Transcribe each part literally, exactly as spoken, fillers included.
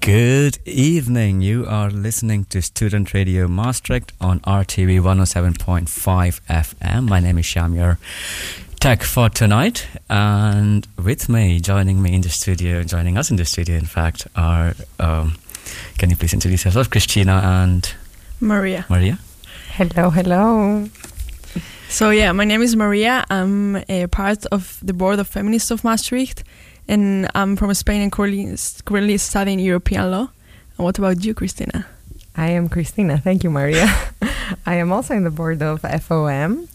Good evening. You are listening to Student Radio Maastricht on R T V one oh seven point five F M. My name is Shamir, tech for tonight, and with me, joining me in the studio, joining us in the studio, in fact, are um, can you please introduce yourself, Christina and Maria? Maria. Hello, hello. So yeah, my name is Maria. I'm a part of the board of Feminists of Maastricht. And I'm from Spain and currently, currently studying European law. And what about you, Christina? I am Christina. Thank you, Maria. I am also in the board of F O M.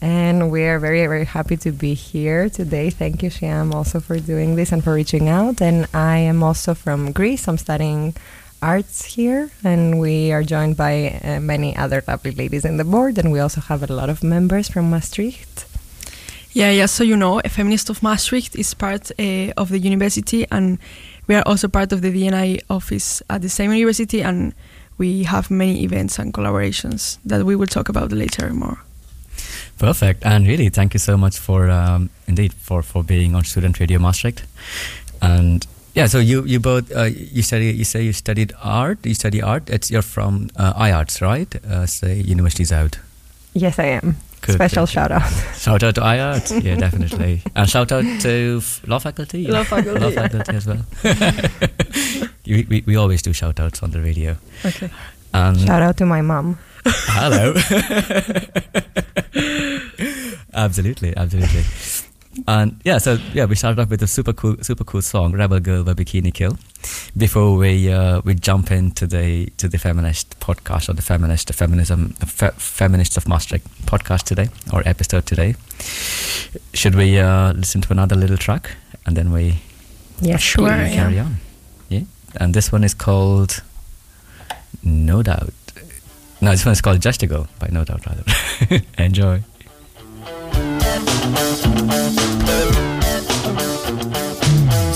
And we are very, very happy to be here today. Thank you, Shyam, also for doing this and for reaching out. And I am also from Greece. I'm studying arts here. And we are joined by uh, many other lovely ladies in the board. And we also have a lot of members from Maastricht. Yeah, yeah, so you know, Feminists of Maastricht is part uh, of the university, and we are also part of the D N I office at the same university, and we have many events and collaborations that we will talk about later more. Perfect, and really thank you so much for, um, indeed, for, for being on Student Radio Maastricht. And yeah, so you, you both, uh, you study, you say you studied art, you study art, it's, you're from uh, iArts, right? Uh, so universities out. Yes, I am. Good. Special shout out. Shout out to iArts, yeah, definitely. And shout out to f- law faculty. Law faculty. Law faculty as well. we, we, we always do shout outs on the radio. Okay. Um, shout out to my mom. Hello. Absolutely, absolutely. And yeah, so yeah, we started off with a super cool, super cool song, "Rebel Girl" by Bikini Kill, before we uh, we jump into the to the feminist podcast or the feminist, the feminism, fe- feminists of Maastricht podcast today or episode today. Should we uh, listen to another little track and then we yeah sure we carry yeah. on yeah? And this one is called No Doubt. No, this one is called "Just a Go" by No Doubt rather. Enjoy.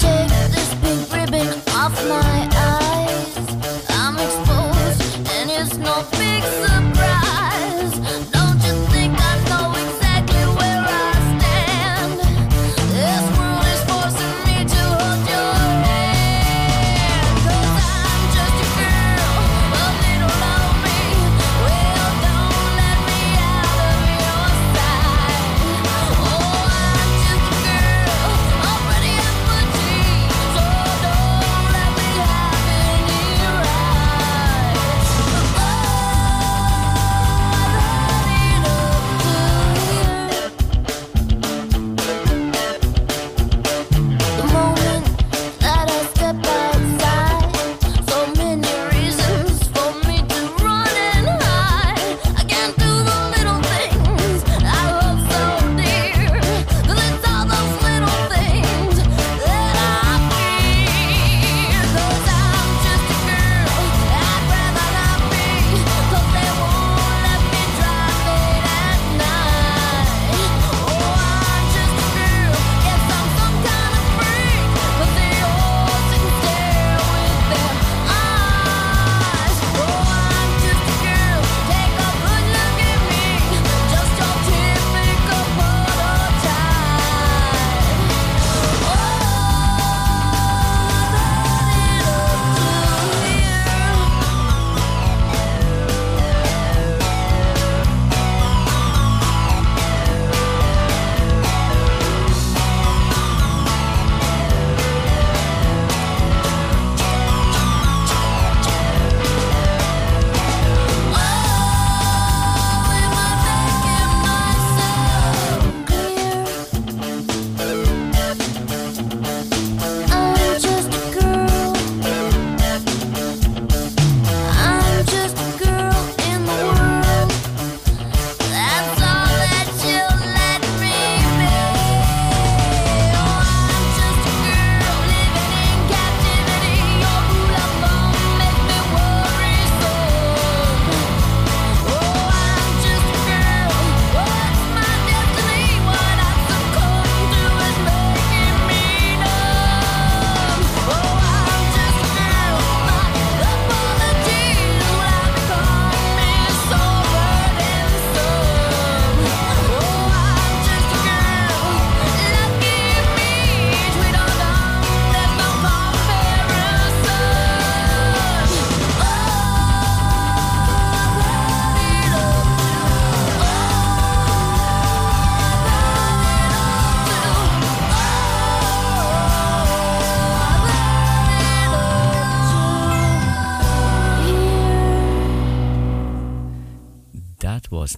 Take this pink ribbon off my eyes. I'm exposed, and it's no big surprise. Don't you think I know exactly where I stand? This world is forcing me to hold your hand. 'Cause I'm just a girl, a little lonely. Well, don't let me out of your sight. Already a foot deep, so don't let me hide.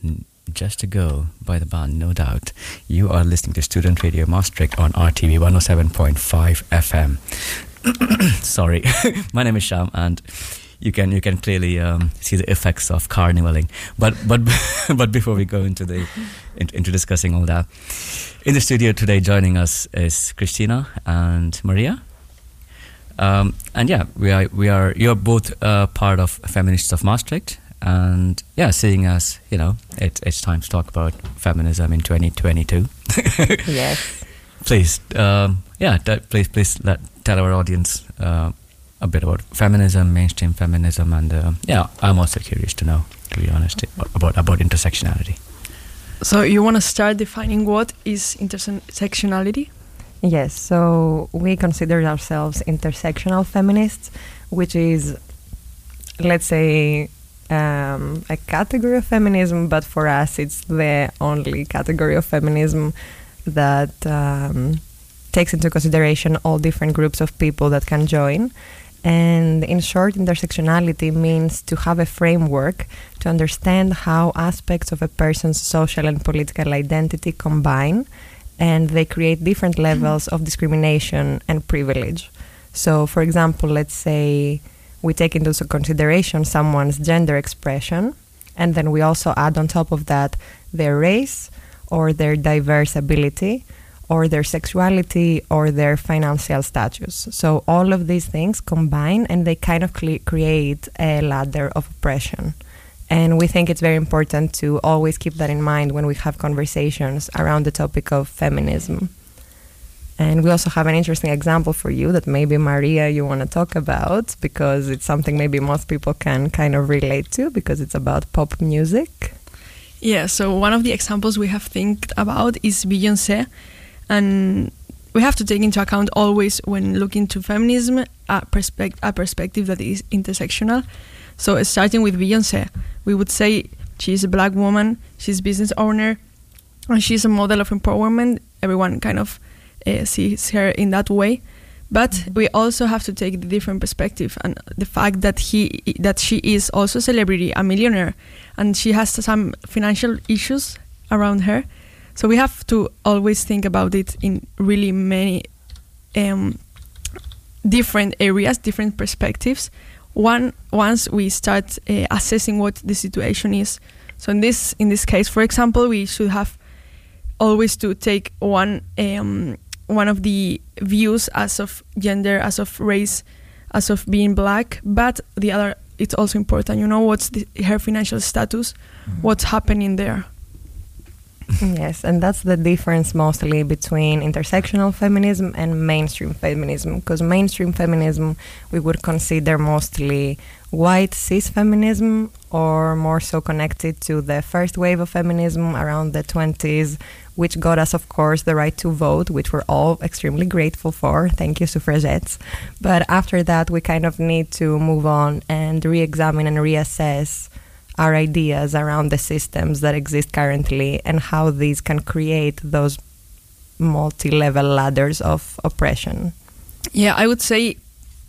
was Just a Go by the band No Doubt. You are listening to Student Radio Maastricht on R T V one oh seven point five F M. Sorry, my name is Sham, and you can you can clearly um, see the effects of carnivaling. But but but before we go into the in, into discussing all that, in the studio today joining us is Christina and Maria. Um, and yeah, we are we are you're both uh, part of Feminists of Maastricht. And yeah, seeing as, you know, it, it's time to talk about feminism in twenty twenty-two. Yes. Please, um, yeah, t- please, please let, tell our audience uh, a bit about feminism, mainstream feminism, and uh, yeah, I'm also curious to know, to be honest, about about intersectionality. So you want to start defining what is intersectionality? Yes, so we consider ourselves intersectional feminists, which is, let's say, Um, a category of feminism, but for us it's the only category of feminism that um, takes into consideration all different groups of people that can join. And in short, intersectionality means to have a framework to understand how aspects of a person's social and political identity combine, and they create different levels of discrimination and privilege. So, for example, let's say we take into consideration someone's gender expression, and then we also add on top of that their race or their diverse ability or their sexuality or their financial status. So all of these things combine and they kind of cl- create a ladder of oppression. And we think it's very important to always keep that in mind when we have conversations around the topic of feminism. And we also have an interesting example for you that maybe, Maria, you want to talk about, because it's something maybe most people can kind of relate to, because it's about pop music. Yeah, so one of the examples we have think about is Beyoncé. And we have to take into account always, when looking to feminism, a, perspect- a perspective that is intersectional. So starting with Beyoncé, we would say she's a black woman, she's a business owner, and she's a model of empowerment. Everyone kind of Uh, sees her in that way, but mm-hmm. we also have to take the different perspective and the fact that he that she is also a celebrity, a millionaire, and she has some financial issues around her. So we have to always think about it in really many um, different areas, different perspectives. One once we start uh, assessing what the situation is. So in this in this case, for example, we should have always to take one. Um, one of the views as of gender, as of race, as of being black, but the other, it's also important, you know, what's the, her financial status, mm-hmm. what's happening there. Yes, and that's the difference mostly between intersectional feminism and mainstream feminism, because mainstream feminism we would consider mostly white cis feminism, or more so connected to the first wave of feminism around the twenties, which got us, of course, the right to vote, which we're all extremely grateful for. Thank you, suffragettes. But after that, we kind of need to move on and re-examine and reassess our ideas around the systems that exist currently and how these can create those multi-level ladders of oppression. Yeah, I would say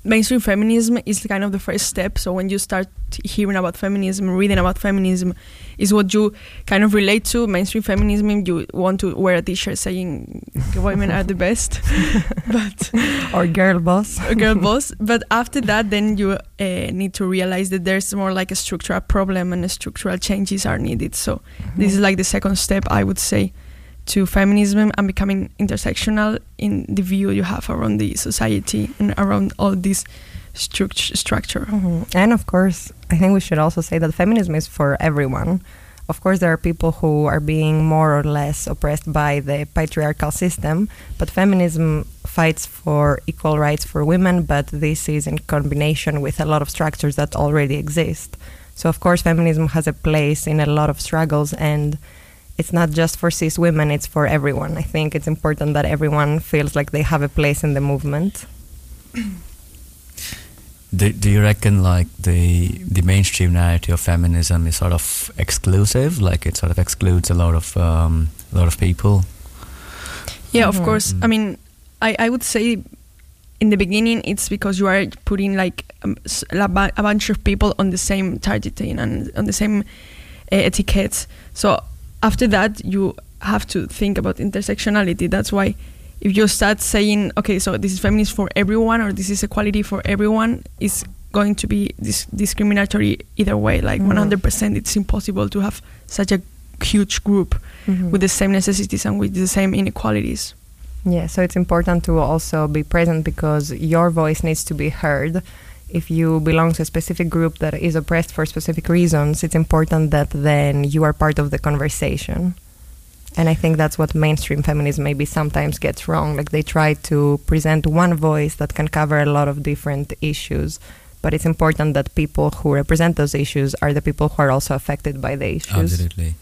mainstream feminism is kind of the first step. So when you start hearing about feminism, reading about feminism, is what you kind of relate to. Mainstream feminism, you want to wear a t-shirt saying women are the best, but or girl boss, or girl boss. But after that, then you uh, need to realize that there's more like a structural problem and structural changes are needed. So mm-hmm. this is like the second step, I would say, to feminism and becoming intersectional in the view you have around the society and around all this struct- structure. Mm-hmm. And of course, I think we should also say that feminism is for everyone. Of course, there are people who are being more or less oppressed by the patriarchal system, but feminism fights for equal rights for women, but this is in combination with a lot of structures that already exist. So of course, feminism has a place in a lot of struggles, and it's not just for cis women, it's for everyone. I think it's important that everyone feels like they have a place in the movement. Do, do you reckon like the the mainstream narrative of feminism is sort of exclusive, like it sort of excludes a lot of um, a lot of people? Yeah, of mm-hmm. course. I mean, I, I would say in the beginning it's because you are putting like a, a bunch of people on the same targeting and on the same etiquettes. So after that, you have to think about intersectionality. That's why if you start saying, okay, so this is feminist for everyone, or this is equality for everyone, it's going to be dis- discriminatory either way. Like mm-hmm. one hundred percent, it's impossible to have such a huge group mm-hmm. with the same necessities and with the same inequalities. Yeah, so it's important to also be present, because your voice needs to be heard. If you belong to a specific group that is oppressed for specific reasons, it's important that then you are part of the conversation. And I think that's what mainstream feminism maybe sometimes gets wrong. Like, they try to present one voice that can cover a lot of different issues. But it's important that people who represent those issues are the people who are also affected by the issues. Absolutely.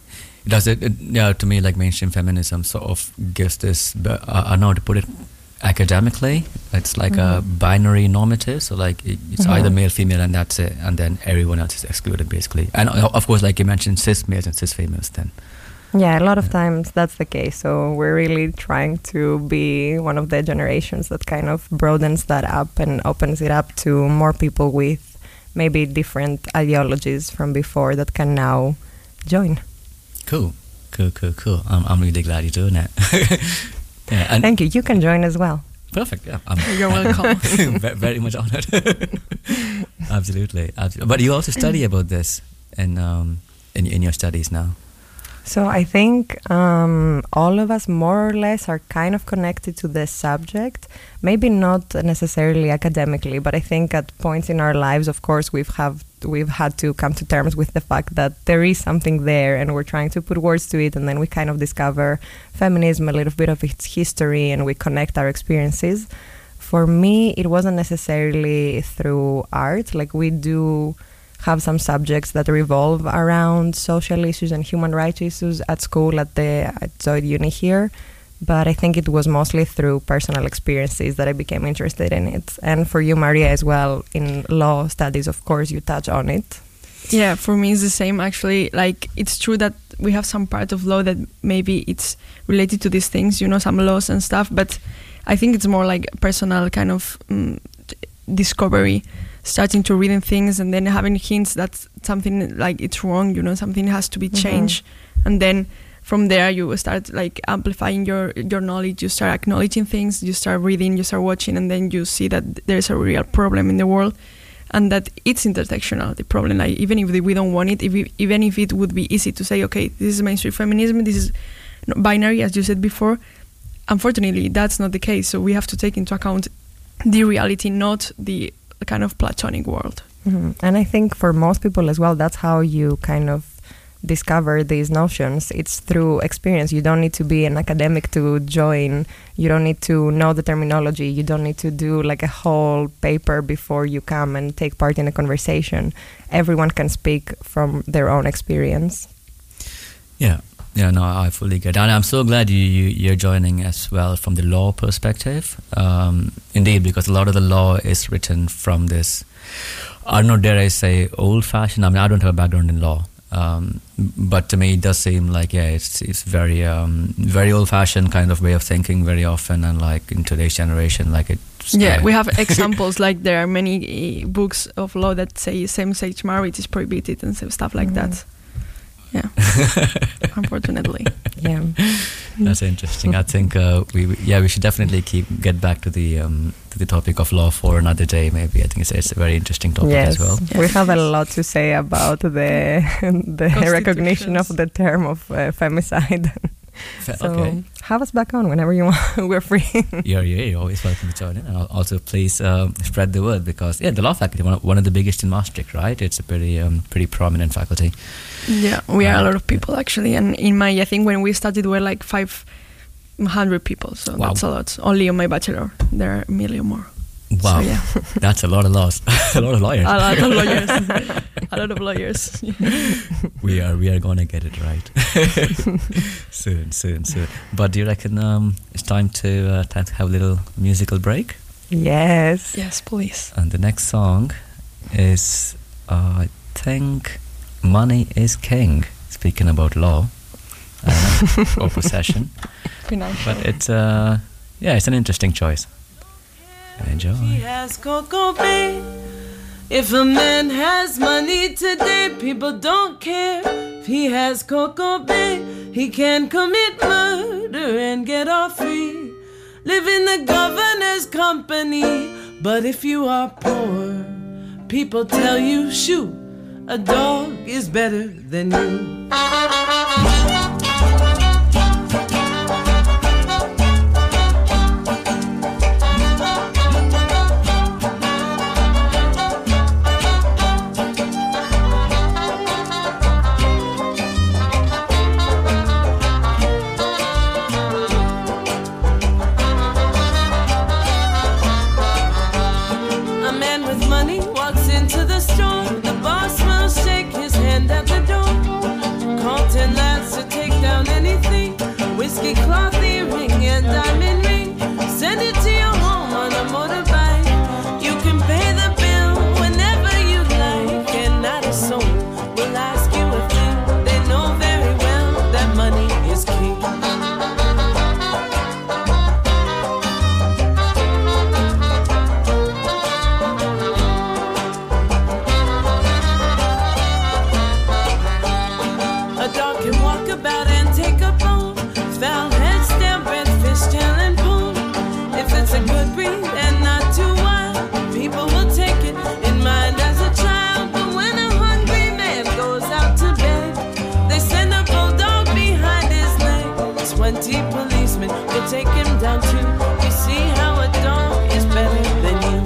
Does it, it yeah, to me, like, mainstream feminism sort of gives this, uh, I don't know how to put it academically, it's like mm-hmm. a binary normative, so like it, it's mm-hmm. either male, female, and that's it, and then everyone else is excluded basically. And of course, like you mentioned, cis males and cis females then. Yeah, a lot of yeah. times that's the case, so we're really trying to be one of the generations that kind of broadens that up and opens it up to more people with maybe different ideologies from before that can now join. Cool, cool, cool, cool. I'm, I'm really glad you're doing that. Yeah, and thank you. You can join as well. Perfect. Yeah, I'm, you're welcome. very, very much honored. Absolutely, absolutely. But you also study about this in, um, in, in your studies now. So I think um, all of us more or less are kind of connected to this subject, maybe not necessarily academically, but I think at points in our lives, of course, we've have we've had to come to terms with the fact that there is something there and we're trying to put words to it, and then we kind of discover feminism, a little bit of its history, and we connect our experiences. For me, it wasn't necessarily through art. Like, we do have some subjects that revolve around social issues and human rights issues at school at the at Zuyd Uni here, but I think it was mostly through personal experiences that I became interested in it. And for you, Maria, as well, in law studies, of course, you touch on it. Yeah, for me it's the same, actually. Like, it's true that we have some part of law that maybe it's related to these things, you know, some laws and stuff, but I think it's more like personal kind of um, discovery, starting to reading things and then having hints that something, like, it's wrong, you know, something has to be changed. Mm-hmm. And then from there you start, like, amplifying your your knowledge, you start acknowledging things, you start reading, you start watching, and then you see that there's a real problem in the world and that it's intersectional, the problem. Like, even if we don't want it, if we, even if it would be easy to say, okay, this is mainstream feminism, this is binary, as you said before, unfortunately that's not the case. So we have to take into account the reality, not the kind of platonic world. Mm-hmm. And I think for most people as well, that's how you kind of discover these notions. It's through experience. You don't need to be an academic to join. You don't need to know the terminology. You don't need to do like a whole paper before you come and take part in a conversation. Everyone can speak from their own experience. Yeah. Yeah, no, I fully get it. And I'm so glad you, you, you're joining as well from the law perspective. Um, indeed, because a lot of the law is written from this, I don't know, dare I say, old-fashioned. I mean, I don't have a background in law. Um, but to me, it does seem like, yeah, it's it's very um, very old-fashioned kind of way of thinking very often. And, like, in today's generation, like, it's... Yeah, uh, we have examples. Like, there are many books of law that say same-sex marriage is prohibited and stuff like mm. that. Yeah, unfortunately. Yeah, that's interesting. I think uh, we, we yeah we should definitely keep get back to the um, to the topic of law for another day. Maybe I think it's it's a very interesting topic yes. as well. Yes. We have a lot to say about the the recognition of the term of uh, femicide. Fe- so okay. Have us back on whenever you want. We're free. You're, you're, you're always welcome to join in. And also, please um, spread the word, because yeah, the law faculty, one of, one of the biggest in Maastricht, right? It's a pretty um, pretty prominent faculty. Yeah, we uh, are a lot of people actually, and in my I think when we started we were like five hundred people, so wow. That's a lot. Only on my bachelor, there are a million more. Wow, so, yeah. That's a lot of laws, a lot of lawyers, a lot of lawyers, a lot of lawyers. we are we are gonna get it right soon, soon, soon. But do you reckon um, it's time to uh, time to have a little musical break? Yes, yes, please. And the next song is, uh, I think, "Money Is King." Speaking about law uh, or possession, but it's uh, yeah, it's an interesting choice. Enjoy. She has cocoa pay. If a man has money today, people don't care. If he has Coco Bay, he can commit murder and get off free. Live in the governor's company. But if you are poor, people tell you, shoot, a dog is better than you. Whiskey, cloth, earring, and diamond ring. Send it to your home on a motorbike. You can pay the bill whenever you like, and not a soul will ask you a thing. They know very well that money is king. A dog can walk about and take a bone. Foul head, stamp, red fish, tail, and bone. If it's a good breed and not too wild, people will take it in mind as a child. But when a hungry man goes out to bed, they send a bulldog behind his leg. Twenty policemen will take him down too. You see how a dog is better than you.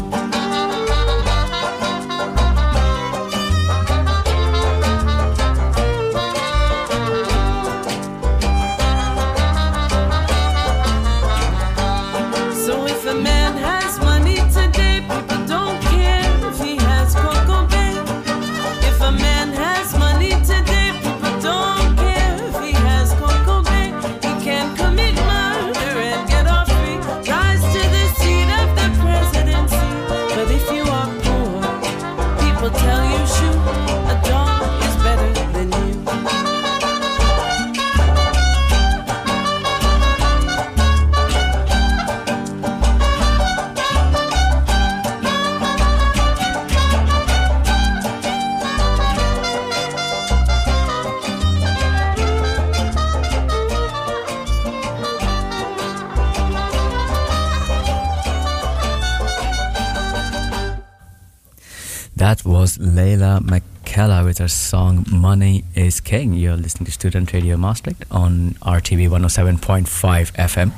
That was Leila McKellar with her song Money is King. You're listening to Student Radio Maastricht on R T V one oh seven point five F M.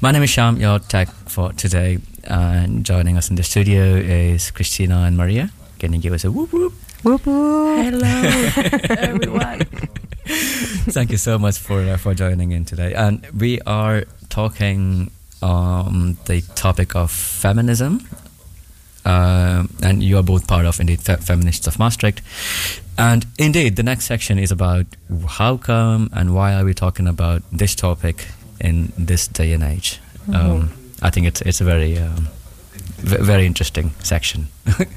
My name is Sham, your tech for today. And joining us in the studio is Christina and Maria. Can you give us a whoop whoop? Whoop whoop. Hello, everyone. Thank you so much for, uh, for joining in today. And we are talking on um, the topic of feminism. Uh, and you are both part of indeed fe- Feminists of Maastricht, and indeed the next section is about how come and why are we talking about this topic in this day and age. Mm-hmm. um, I think it's it's a very um, v- very interesting section.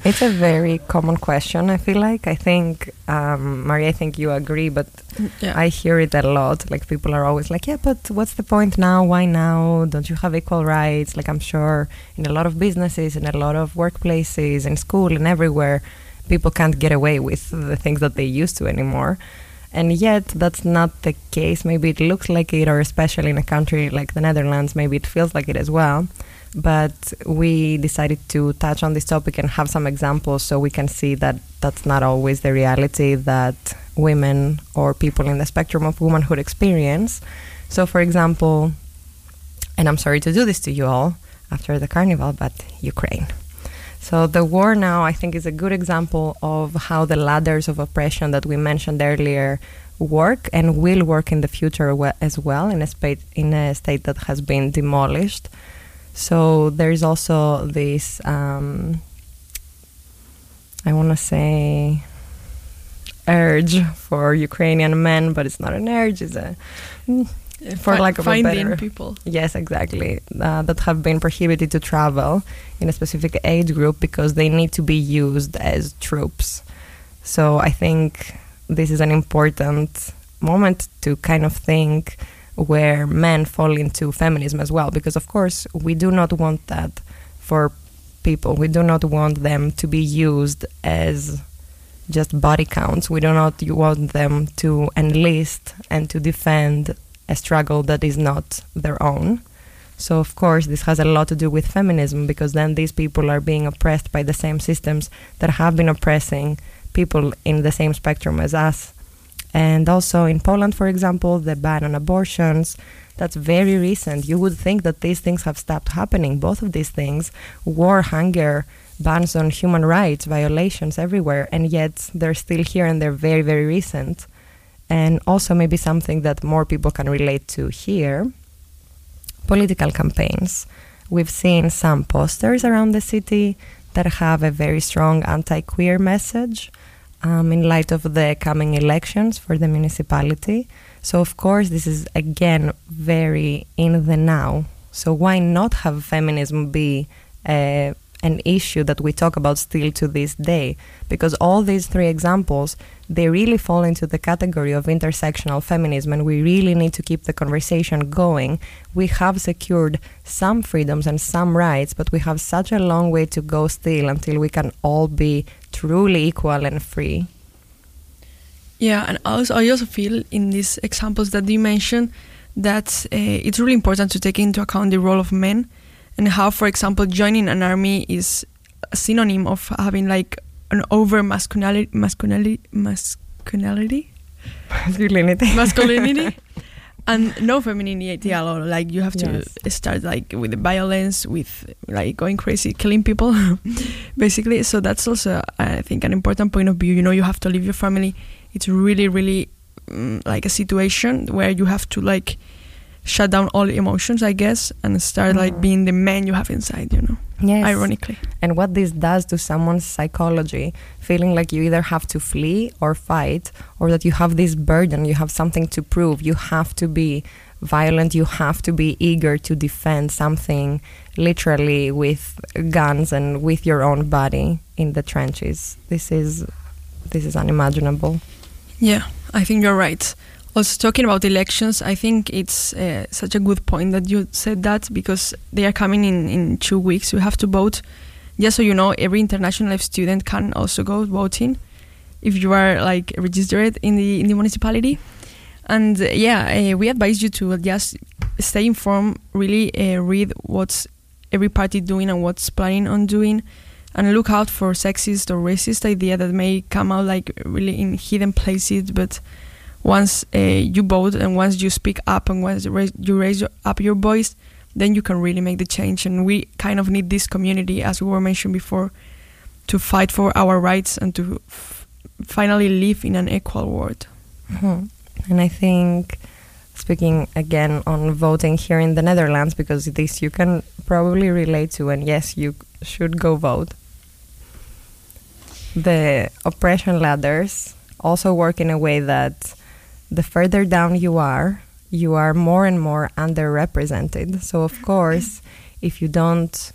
It's a very common question, I feel like. I think um, Maria, I think you agree, but yeah. I hear it a lot. Like, people are always like, yeah, but what's the point now? Why now? Don't you have equal rights? Like, I'm sure in a lot of businesses, in a lot of workplaces, in school and everywhere, people can't get away with the things that they used to anymore. And yet that's not the case. Maybe it looks like it, or especially in a country like the Netherlands, maybe it feels like it as well. But we decided to touch on this topic and have some examples so we can see that that's not always the reality that women or people in the spectrum of womanhood experience. So, for example, and I'm sorry to do this to you all after the carnival, but Ukraine. So the war now, I think, is a good example of how the ladders of oppression that we mentioned earlier work and will work in the future as well in a, spa- in a state that has been demolished. So there is also this, um, I want to say, urge for Ukrainian men, but it's not an urge, it's a, yeah, for fi- lack of a better... Finding people. Yes, exactly, uh, that have been prohibited to travel in a specific age group because they need to be used as troops. So I think this is an important moment to kind of think where men fall into feminism as well, because of course we do not want that for people. We do not want them to be used as just body counts. We do not want them to enlist and to defend a struggle that is not their own. So, of course, this has a lot to do with feminism, because then these people are being oppressed by the same systems that have been oppressing people in the same spectrum as us. And also in Poland, for example, the ban on abortions, that's very recent. You would think that these things have stopped happening, both of these things, war, hunger, bans on human rights, violations everywhere, and yet they're still here and they're very, very recent. And also maybe something that more people can relate to here, political campaigns. We've seen some posters around the city that have a very strong anti-queer message um, in light of the coming elections for the municipality. So, of course, this is, again, very in the now. So why not have feminism be uh, an issue that we talk about still to this day? Because all these three examples, they really fall into the category of intersectional feminism, and we really need to keep the conversation going. We have secured some freedoms and some rights, but we have such a long way to go still until we can all be truly equal and free. Yeah, and also I also feel in these examples that you mentioned that uh, it's really important to take into account the role of men and how, for example, joining an army is a synonym of having like an over masculinity, masculinity, masculinity, masculinity, masculinity, and no femininity at all. Like you have to yes. start like with the violence, with like going crazy, killing people, basically. So that's also, I think, an important point of view. You know, you have to leave your family. It's really, really um, like a situation where you have to like shut down all emotions, I guess, and start like being the man you have inside, you know. Yes. Ironically. And what this does to someone's psychology, feeling like you either have to flee or fight, or that you have this burden, you have something to prove, you have to be violent, you have to be eager to defend something literally with guns and with your own body in the trenches. This is this is unimaginable. Yeah, I think you're right. Also, talking about elections, I think it's uh, such a good point that you said that, because they are coming in, in two weeks. You have to vote. Just so you know, every international student can also go voting if you are like registered in the in the municipality. And uh, yeah, uh, we advise you to just stay informed, really uh, read what's every party doing and what's planning on doing, and look out for sexist or racist idea that may come out like really in hidden places, but once uh, you vote and once you speak up and once you raise, you raise your, up your voice, then you can really make the change. And we kind of need this community, as we were mentioned before, to fight for our rights and to f- finally live in an equal world. Mm-hmm. And I think, speaking again on voting here in the Netherlands, because this you can probably relate to, and yes, you should go vote. The oppression ladders also work in a way that the further down you are, you are more and more underrepresented. So, of course, if you don't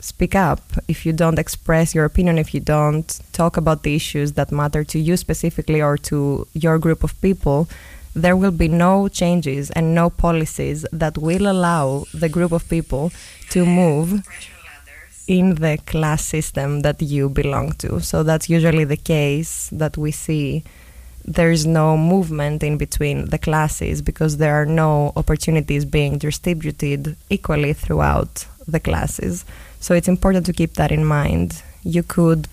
speak up, if you don't express your opinion, if you don't talk about the issues that matter to you specifically or to your group of people, there will be no changes and no policies that will allow the group of people to move in the class system that you belong to. So that's usually the case that we see. There is no movement in between the classes because there are no opportunities being distributed equally throughout the classes. So it's important to keep that in mind. You could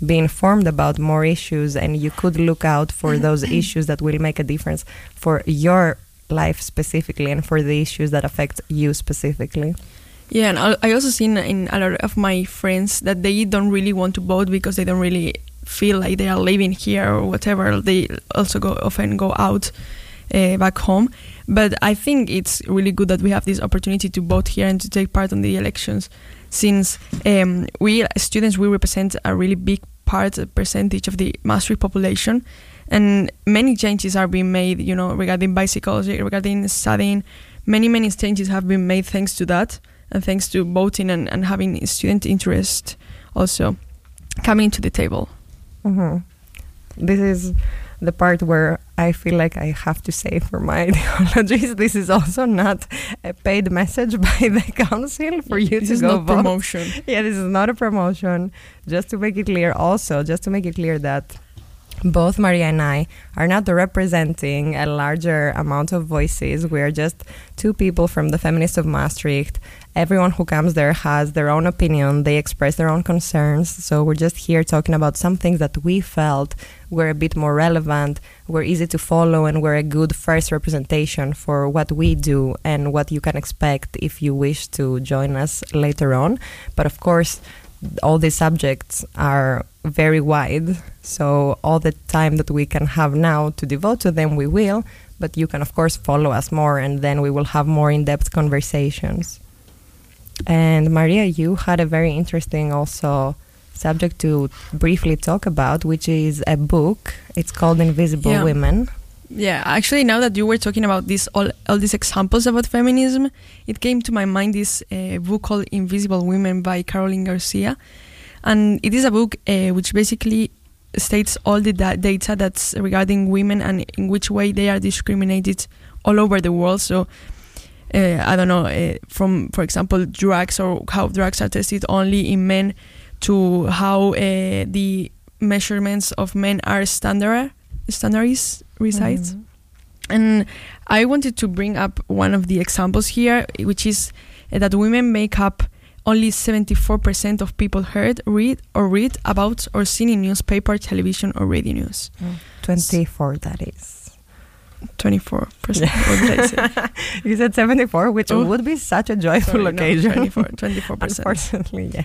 be informed about more issues and you could look out for those issues that will make a difference for your life specifically and for the issues that affect you specifically. Yeah, and I also seen in a lot of my friends that they don't really want to vote because they don't really feel like they are living here or whatever. They also go often go out uh, back home. But I think it's really good that we have this opportunity to vote here and to take part in the elections, since um, we students, we represent a really big part, a percentage of the Maastricht population. And many changes are being made, you know, regarding bicycles, regarding studying. Many, many changes have been made thanks to that, and thanks to voting and, and having student interest also coming to the table. Mm-hmm. This is the part where I feel like I have to say for my ideologies, this is also not a paid message by the council for you this to go vote. This is not promotion. Yeah, this is not a promotion. Just to make it clear also, just to make it clear that both Maria and I are not representing a larger amount of voices. We are just two people from the Feminists of Maastricht. Everyone who comes there has their own opinion. They express their own concerns. So we're just here talking about some things that we felt were a bit more relevant, were easy to follow, and were a good first representation for what we do and what you can expect if you wish to join us later on. But of course, all these subjects are very wide, so all the time that we can have now to devote to them, we will, but you can of course follow us more, and then we will have more in-depth conversations. And Maria, you had a very interesting also subject to briefly talk about, which is a book. It's called Invisible yeah. Women. Yeah, actually, now that you were talking about this, all, all these examples about feminism, it came to my mind this uh, book called Invisible Women by Caroline Garcia. And it is a book uh, which basically states all the da- data that's regarding women and in which way they are discriminated all over the world. So, uh, I don't know, uh, from, for example, drugs, or how drugs are tested only in men, to how uh, the measurements of men are standard, standardized. Resides. Mm-hmm. And I wanted to bring up one of the examples here, which is uh, that women make up only seventy-four percent of people heard, read, or read about or seen in newspaper, television, or radio news. Mm. twenty-four, that is. twenty-four percent. Yeah. What did I say? You said seventy-four, which oh. would be such a joyful Sorry, occasion. No, twenty-four percent. Unfortunately, yeah.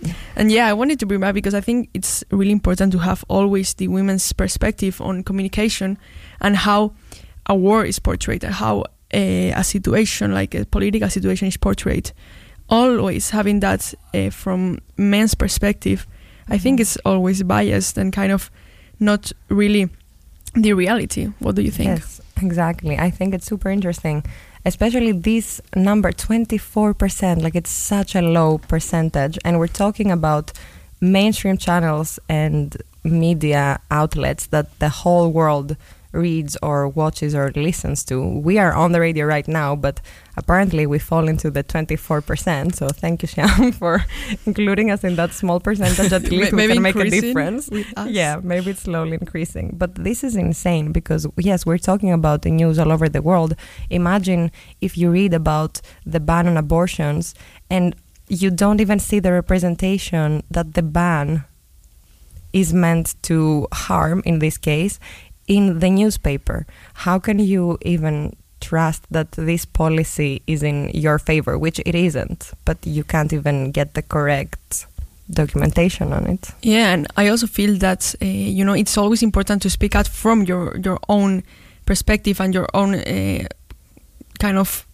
Yeah. And yeah, I wanted to bring back, because I think it's really important to have always the women's perspective on communication and how a war is portrayed, and how a, a situation, like a political situation, is portrayed. Always having that uh, from men's perspective, I think it's always biased and kind of not really the reality. What do you think? Yes, exactly. I think it's super interesting, especially this number, twenty-four percent. Like, it's such a low percentage, and we're talking about mainstream channels and media outlets that the whole world reads or watches or listens to. We are on the radio right now, but apparently we fall into the twenty-four percent. So thank you, Sham, for including us in that small percentage. At least maybe we can make a difference. Yeah, maybe it's slowly increasing. But this is insane because, yes, we're talking about the news all over the world. Imagine if you read about the ban on abortions and you don't even see the representation that the ban is meant to harm, in this case, in the newspaper. How can you even trust that this policy is in your favor, which it isn't, but you can't even get the correct documentation on it? Yeah, and I also feel that, uh, you know, it's always important to speak out from your, your own perspective and your own uh, kind of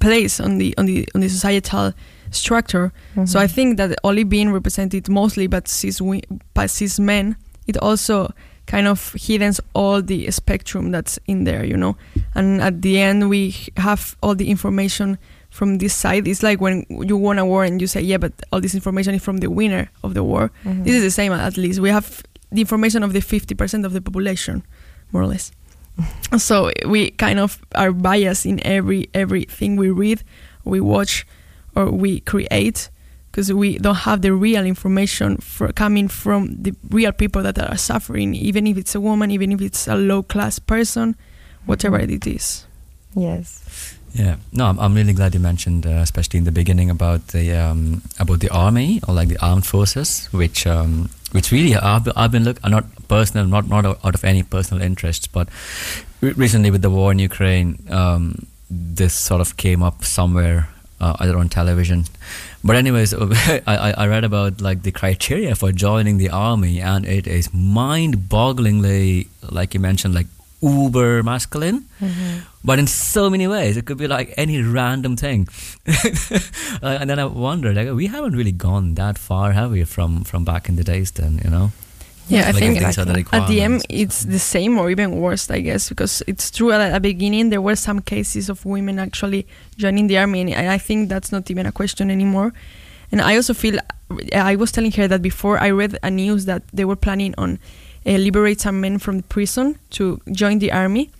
place on the, on the, on the societal structure. Mm-hmm. So I think that only being represented mostly by cis, by cis men, it also kind of hidden all the spectrum that's in there, you know. And at the end, we have all the information from this side. It's like when you won a war and you say, yeah, but all this information is from the winner of the war. Mm-hmm. This is the same, at least. We have the information of the fifty percent of the population, more or less. So we kind of are biased in every everything we read, we watch, or we create, because we don't have the real information for coming from the real people that are suffering, even if it's a woman, even if it's a low-class person, whatever it is. Yes. Yeah. No, I'm, I'm really glad you mentioned, uh, especially in the beginning, about the um, about the army, or like the armed forces, which um, which really I've I've been look, not personal, not not out of any personal interests, but re- recently with the war in Ukraine, um, this sort of came up somewhere. Uh, either on television, but anyways, I, I read about like the criteria for joining the army, and it is mind-bogglingly, like you mentioned, like uber masculine. Mm-hmm. But in so many ways, it could be like any random thing. uh, and then I wondered, like, we haven't really gone that far, have we, from from back in the days? Then, you know. Yeah, like I think exactly. At the end it's the same or even worse, I guess, because it's true at the beginning there were some cases of women actually joining the army, and I think that's not even a question anymore. And I also feel, I was telling her that before I read a news that they were planning on uh, liberate some men from the prison to join the army.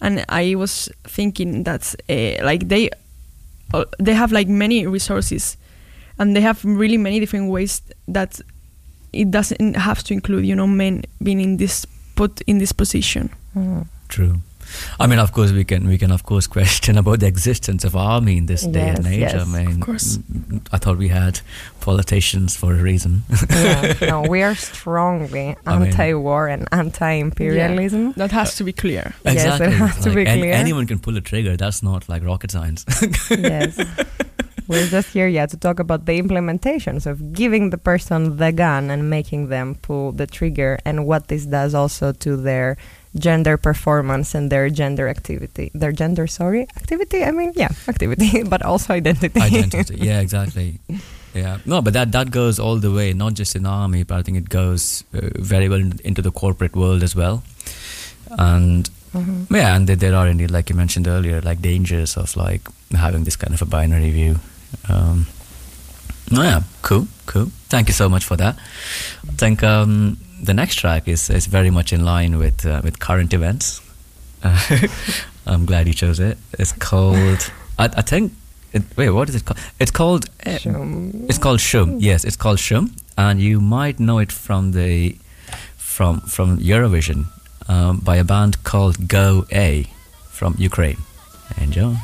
And I was thinking that uh, like they uh, they have like many resources, and they have really many different ways that it doesn't have to include, you know, men being in this put in this position. Mm. True. I mean, of course, we can we can of course question about the existence of army in this yes, day and age. Yes, I mean, of course. I thought we had politicians for a reason. Yeah, no, we are strongly anti-war I mean, and anti-imperialism. Yeah, that has to be clear. Exactly. Yes, it has like, to be clear. An- anyone can pull a trigger. That's not like rocket science. Yes. We're just here, yeah, to talk about the implementations of giving the person the gun and making them pull the trigger, and what this does also to their gender performance and their gender activity. Their gender, sorry, activity? I mean, yeah, activity, but also identity. Identity, yeah, exactly. Yeah, no, but that, that goes all the way, not just in army, but I think it goes uh, very well into the corporate world as well. And mm-hmm. yeah, and there are indeed, like you mentioned earlier, like dangers of like having this kind of a binary view. Um, no, yeah, cool, cool. Thank you so much for that. I think um, the next track is, is very much in line with uh, with current events. Uh, I'm glad you chose it. It's called. I, I think. It, wait, what is it called? It's called. Uh, Shum. It's called Shum. Yes, it's called Shum, and you might know it from the from from Eurovision um, by a band called Go A from Ukraine. Enjoy.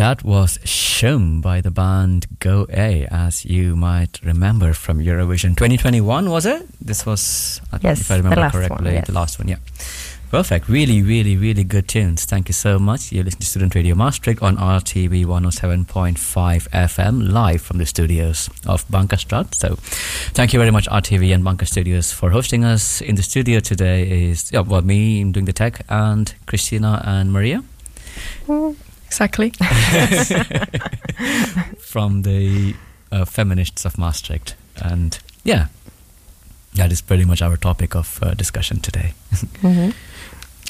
That was Shum by the band Go A, as you might remember from Eurovision twenty twenty-one, was it? This was, I yes, if I remember the correctly, one, yes. the last one, yeah. Perfect. Really, really, really good tunes. Thank you so much. You're listening to Student Radio Maastricht on R T V one oh seven point five F M, live from the studios of Bankastrat. So thank you very much, R T V and Banka Studios, for hosting us. In the studio today is, yeah, well, me doing the tech, and Christina and Maria. Mm. Exactly. From the uh, Feminists of Maastricht. And yeah, that is pretty much our topic of uh, discussion today. Mm-hmm.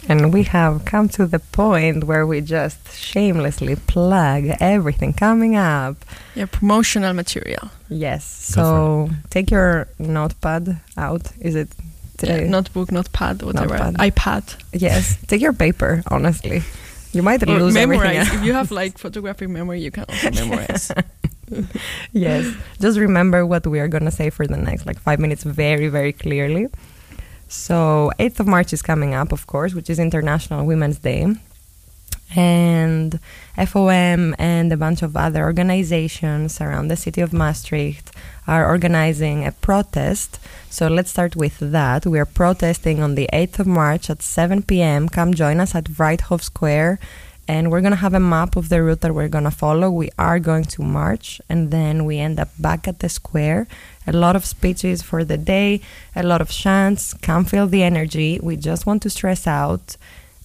And we have come to the point where we just shamelessly plug everything coming up. Yeah, promotional material. Yes. So take your notepad out. Is it today? Yeah, notebook, notepad, whatever. Notepad. iPad. Yes. Take your paper, honestly. You might or lose memorize. Everything. If you have like photographic memory, you can also memorize. Yes. Just remember what we are going to say for the next like five minutes very, very clearly. So eighth of March is coming up, of course, which is International Women's Day. And F O M and a bunch of other organizations around the city of Maastricht are organizing a protest. So let's start with that. We are protesting on the eighth of March at seven p.m. Come join us at Vrijthof Square. And we're going to have a map of the route that we're going to follow. We are going to march, and then we end up back at the square. A lot of speeches for the day, a lot of chants. Come feel the energy. We just want to stress out,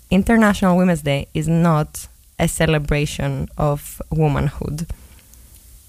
International Women's Day is not a celebration of womanhood.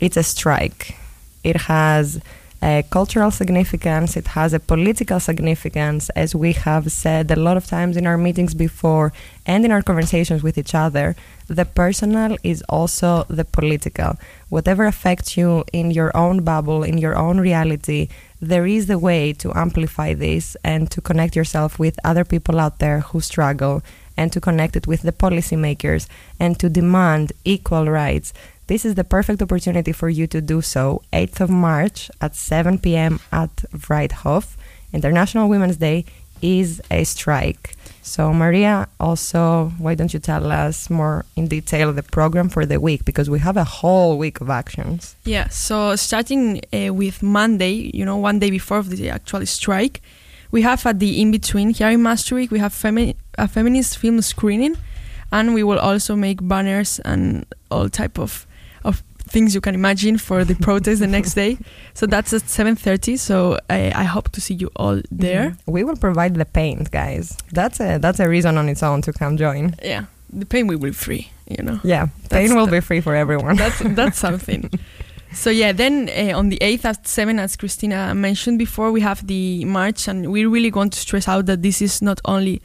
It's a strike. It has a cultural significance. It has a political significance, as we have said a lot of times in our meetings before and in our conversations with each other. The personal is also the political. Whatever affects you in your own bubble, in your own reality, there is a way to amplify this and to connect yourself with other people out there who struggle, and to connect it with the policymakers and to demand equal rights. This is the perfect opportunity for you to do so. eighth of March at seven p.m. at Vrijthof. International Women's Day is a strike. So, Maria, also, why don't you tell us more in detail the program for the week? Because we have a whole week of actions. Yeah, so starting uh, with Monday, you know, one day before the actual strike, we have at the in-between here in Maastricht, we have femi- a feminist film screening, and we will also make banners and all type of of things you can imagine for the protest the next day. So that's at seven thirty, so I, I hope to see you all there. Mm-hmm. We will provide the paint, guys. That's a that's a reason on its own to come join. Yeah, the paint will be free, you know. Yeah, paint will the, be free for everyone. That's that's something. So yeah, then uh, on the eighth at seven, as Christina mentioned before, we have the march, and we really want to stress out that this is not only...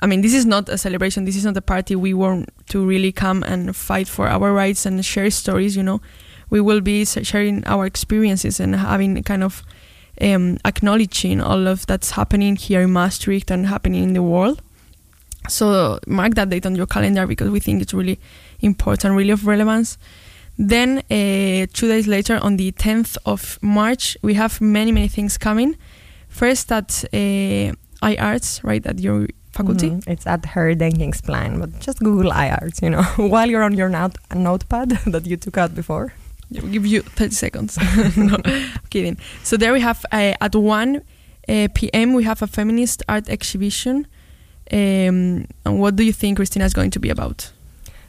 I mean, this is not a celebration, this is not a party. We want to really come and fight for our rights and share stories, you know. We will be sharing our experiences and having kind of um, acknowledging all of that's happening here in Maastricht and happening in the world. So mark that date on your calendar, because we think it's really important, really of relevance. Then uh, two days later, on the tenth of March, we have many, many things coming. First at uh, iArts, right, at your... Mm-hmm. It's at her Denkingsplan, but just Google iArts, you know, while you're on your not- notepad that you took out before. I'll give you thirty seconds. No, I'm kidding. So there we have, uh, at one p.m. we have a feminist art exhibition. Um, and what do you think, Christina, is going to be about?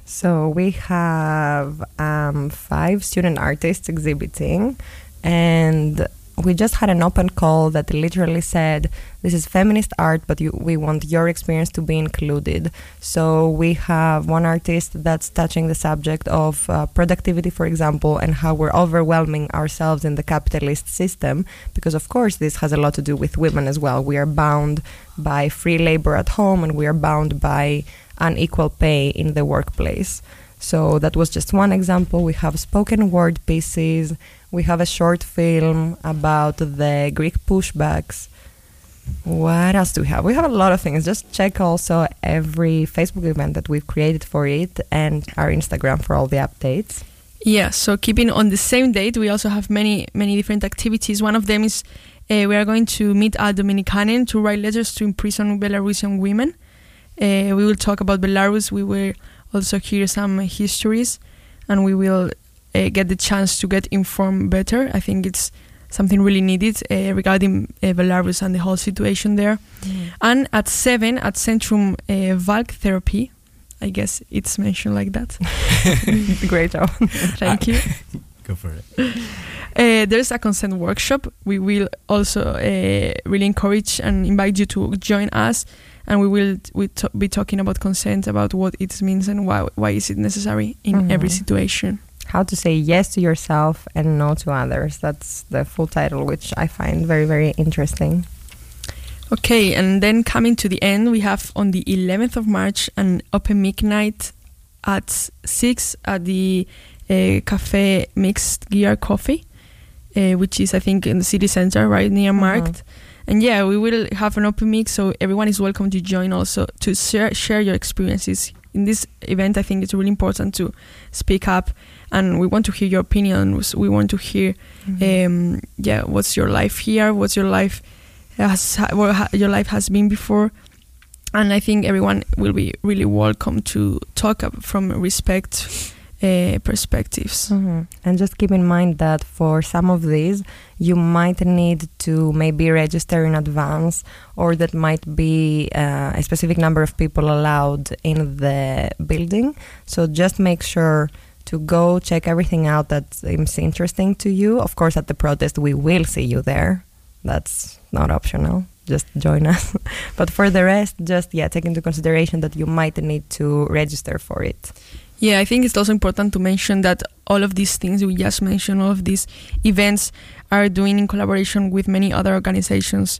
So we have um, five student artists exhibiting, and... we just had an open call that literally said, this is feminist art, but you, we want your experience to be included. So we have one artist that's touching the subject of uh, productivity, for example, and how we're overwhelming ourselves in the capitalist system. Because, of course, this has a lot to do with women as well. We are bound by free labor at home, and we are bound by unequal pay in the workplace. So that was just one example. We have spoken word pieces. We have a short film about the Greek pushbacks. What else do we have? We have a lot of things. Just check also every Facebook event that we've created for it and our Instagram for all the updates. Yeah, so keeping on the same date, we also have many, many different activities. One of them is uh, we are going to meet at Dominicanen to write letters to imprisoned Belarusian women. Uh, we will talk about Belarus. We will... also hear some histories, and we will uh, get the chance to get informed better. I think it's something really needed uh, regarding uh, Belarus and the whole situation there. Mm. And at seven, at Centrum uh, Valk Therapy, I guess it's mentioned like that. Great job. Thank you. Go for it. Uh, there's a consent workshop. We will also uh, really encourage and invite you to join us. And we will we t- be talking about consent, about what it means and why why is it necessary in mm-hmm. every situation. How to Say Yes to Yourself and No to Others. That's the full title, which I find very, very interesting. Okay, and then coming to the end, we have on the eleventh of March an open mic night at six at the uh, Café Mixed Gear Coffee, uh, which is, I think, in the city center, right, near mm-hmm. Markt. And yeah, we will have an open mic, so everyone is welcome to join also to share, share your experiences. In this event, I think it's really important to speak up, and we want to hear your opinions. We want to hear, mm-hmm. um, yeah, what's your life here? What's your life has what your life has been before? And I think everyone will be really welcome to talk up from respect uh, perspectives. Mm-hmm. And just keep in mind that for some of these, you might need to maybe register in advance, or that might be uh, a specific number of people allowed in the building. So just make sure to go check everything out that seems interesting to you. Of course, at the protest, we will see you there. That's not optional. Just join us. But for the rest, just, yeah, take into consideration that you might need to register for it. Yeah, I think it's also important to mention that all of these things we just mentioned, all of these events are doing in collaboration with many other organizations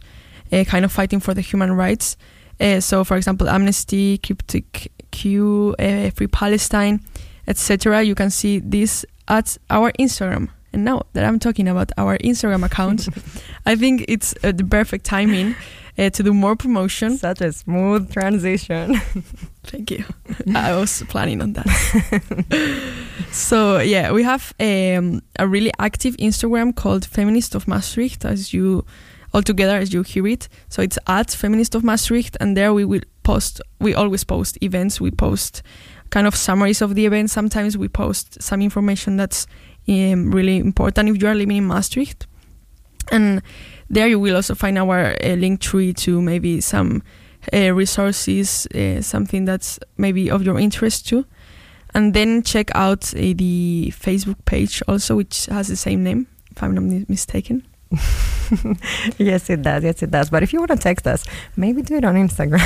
uh, kind of fighting for the human rights. Uh, so, for example, Amnesty, CryptoQ, uh, Free Palestine, et cetera. You can see this at our Instagram. And now that I'm talking about our Instagram account, I think it's uh, the perfect timing uh, to do more promotion. Such a smooth transition. Thank you. I was planning on that. So, yeah, we have um, a really active Instagram called Feminists of Maastricht, as you all together as you hear it. So it's at Feminists of Maastricht, and there we will post, we always post events, we post kind of summaries of the event. Sometimes we post some information that's um, really important if you are living in Maastricht. And there you will also find our uh, link tree to maybe some uh, resources, uh, something that's maybe of your interest too. And then check out uh, the Facebook page also, which has the same name, if I'm not mistaken. yes it does yes it does but if you want to text us, maybe do it on Instagram.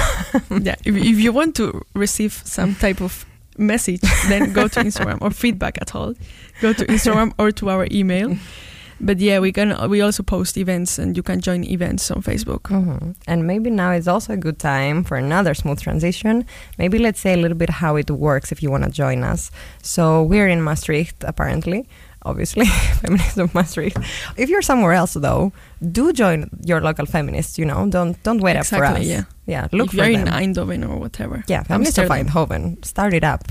yeah if, if you want to receive some type of message, then go to Instagram, or feedback at all, go to Instagram or to our email. But yeah, we can we also post events, and you can join events on Facebook. Mm-hmm. And maybe now is also a good time for another smooth transition. Maybe let's say a little bit how it works if you want to join us. So we're in Maastricht, apparently. Obviously, Feminists of Maastricht. If you're somewhere else, though, do join your local feminists, you know. Don't don't wait exactly, up for us. Yeah, yeah look if for them. If you're in Eindhoven or whatever. Yeah, Feminists of Eindhoven. Start it up.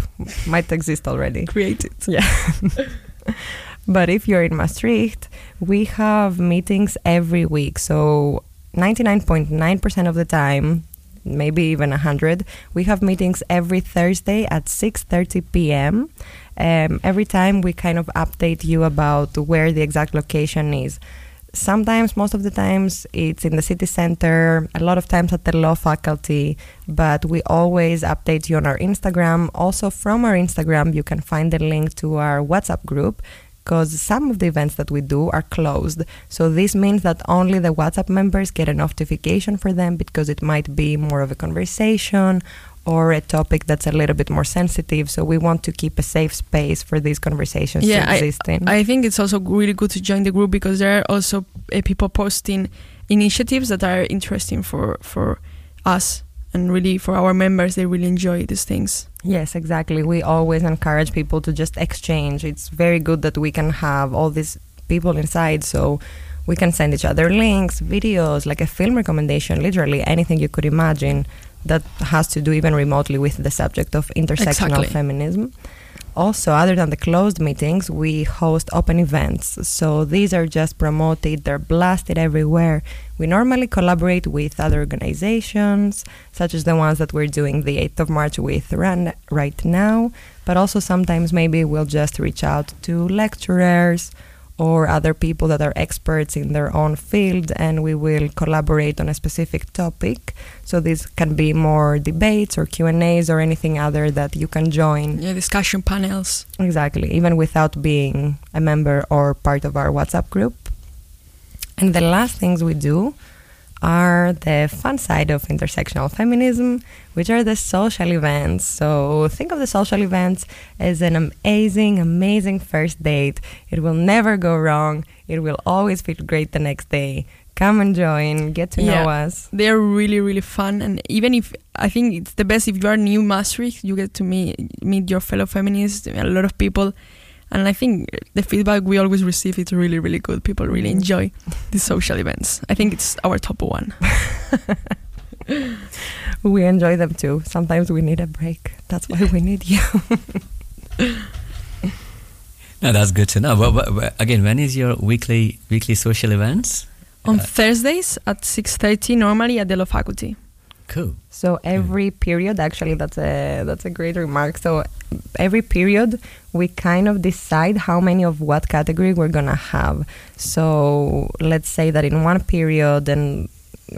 Might exist already. Create it. Yeah. But if you're in Maastricht, we have meetings every week. So ninety-nine point nine percent of the time, maybe even one hundred, we have meetings every Thursday at six thirty p.m., Um, every time we kind of update you about where the exact location is. Sometimes, most of the times, it's in the city center, a lot of times at the law faculty, but we always update you on our Instagram. Also from our Instagram, you can find the link to our WhatsApp group, because some of the events that we do are closed. So this means that only the WhatsApp members get a notification for them, because it might be more of a conversation or a topic that's a little bit more sensitive. So we want to keep a safe space for these conversations yeah, to exist in. I, I think it's also really good to join the group, because there are also uh, people posting initiatives that are interesting for, for us, and really for our members. They really enjoy these things. Yes, exactly. We always encourage people to just exchange. It's very good that we can have all these people inside, so we can send each other links, videos, like a film recommendation, literally anything you could imagine that has to do even remotely with the subject of intersectional exactly. feminism. Also, other than the closed meetings, we host open events. So these are just promoted, they're blasted everywhere. We normally collaborate with other organizations, such as the ones that we're doing the eighth of March with run right now, but also sometimes maybe we'll just reach out to lecturers or other people that are experts in their own field, and we will collaborate on a specific topic. So this can be more debates or Q and A's or anything other that you can join. Yeah, discussion panels. Exactly, even without being a member or part of our WhatsApp group. And the last things we do are the fun side of intersectional feminism, which are the social events. So think of the social events as an amazing, amazing first date. It will never go wrong. It will always feel great the next day. Come and join, get to yeah, know us. They're really, really fun. And even if, I think it's the best if you are new Maastricht, you get to meet, meet your fellow feminists, a lot of people. And I think the feedback we always receive is really, really good. People really enjoy the social events. I think it's our top one. We enjoy them too. Sometimes we need a break. That's why we need you. No, that's good to know. But, but, but again, when is your weekly weekly social events? On uh, Thursdays at six thirty, normally at the Law Faculty. Cool. So every period, actually, that's a that's a great remark. So every period, we kind of decide how many of what category we're gonna have. So let's say that in one period, and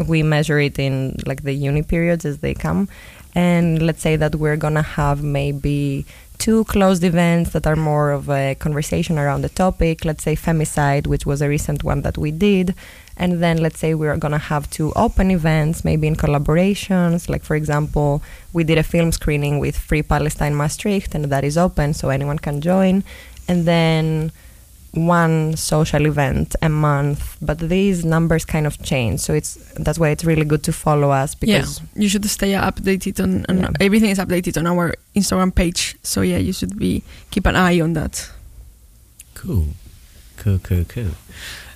we measure it in like the uni periods as they come. And let's say that we're gonna have maybe two closed events that are more of a conversation around the topic. Let's say femicide, which was a recent one that we did. And then let's say we're going to have two open events, maybe in collaborations. Like, for example, we did a film screening with Free Palestine Maastricht, and that is open, so anyone can join. And then one social event a month. But these numbers kind of change. So it's that's why it's really good to follow us. Because yeah, you should stay updated. on, on yeah. Everything is updated on our Instagram page. So, yeah, you should be keep an eye on that. Cool. Cool, cool, cool.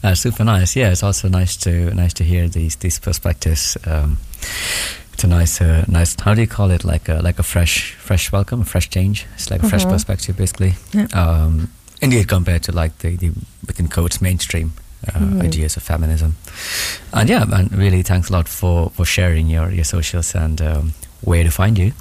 Uh, super nice. Yeah, it's also nice to nice to hear these these perspectives. Um, it's a nice, uh, nice. How do you call it? Like a like a fresh fresh welcome, a fresh change. It's like a fresh mm-hmm. perspective, basically. Yeah. Um, indeed, compared to like the, the within quotes mainstream uh, mm. ideas of feminism. And yeah, and really thanks a lot for, for sharing your your socials and um, where to find you.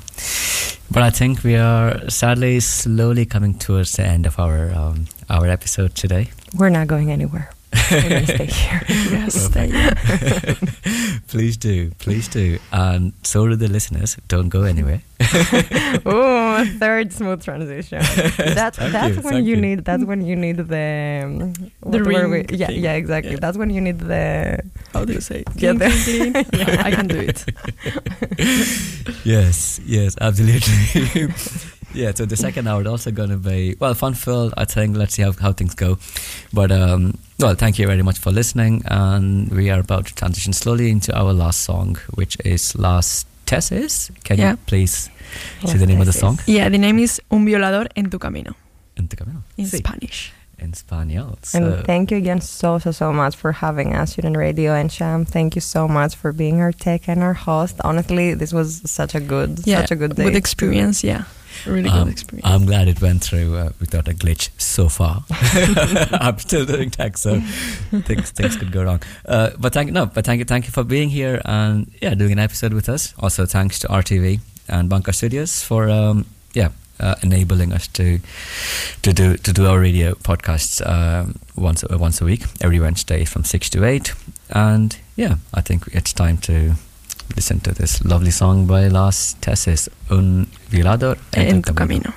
But I think we are sadly slowly coming towards the end of our um, our episode today. We're not going anywhere. Stay here. Yes, stay here. Please do, please do. And so do the listeners. Don't go anywhere. Oh, third smooth transition. That, that's you, when you, you need. That's when you need the um, the ring. We, yeah, yeah, exactly. Yeah. That's when you need the. How do you say? Yeah, the, clean, clean. Yeah, I can do it. Yes, yes, absolutely. Yeah, so the second hour is also going to be, well, fun-filled, I think. Let's see how, how things go. But, um, well, thank you very much for listening. And we are about to transition slowly into our last song, which is Las Tesis. Can yeah. you please Las say the name Tesis. Of the song? Yeah, the name is Un Violador en tu Camino. En tu Camino. In sí. Spanish. In Spanish. So. And thank you again so, so, so much for having us, Student Radio, and Sham, thank you so much for being our tech and our host. Honestly, this was such a good, yeah, such a good day. Good experience, yeah. Really um, good experience. I'm glad it went through uh, without a glitch so far. I'm still doing tech, so things things could go wrong. Uh, but thank no, but thank you, thank you for being here and yeah, doing an episode with us. Also, thanks to R T V and Banka Studios for um, yeah uh, enabling us to to do to do our radio podcasts um, once uh, once a week, every Wednesday from six to eight. And yeah, I think it's time to listen to this lovely song by Las Tesis, Un Violador en tu Camino.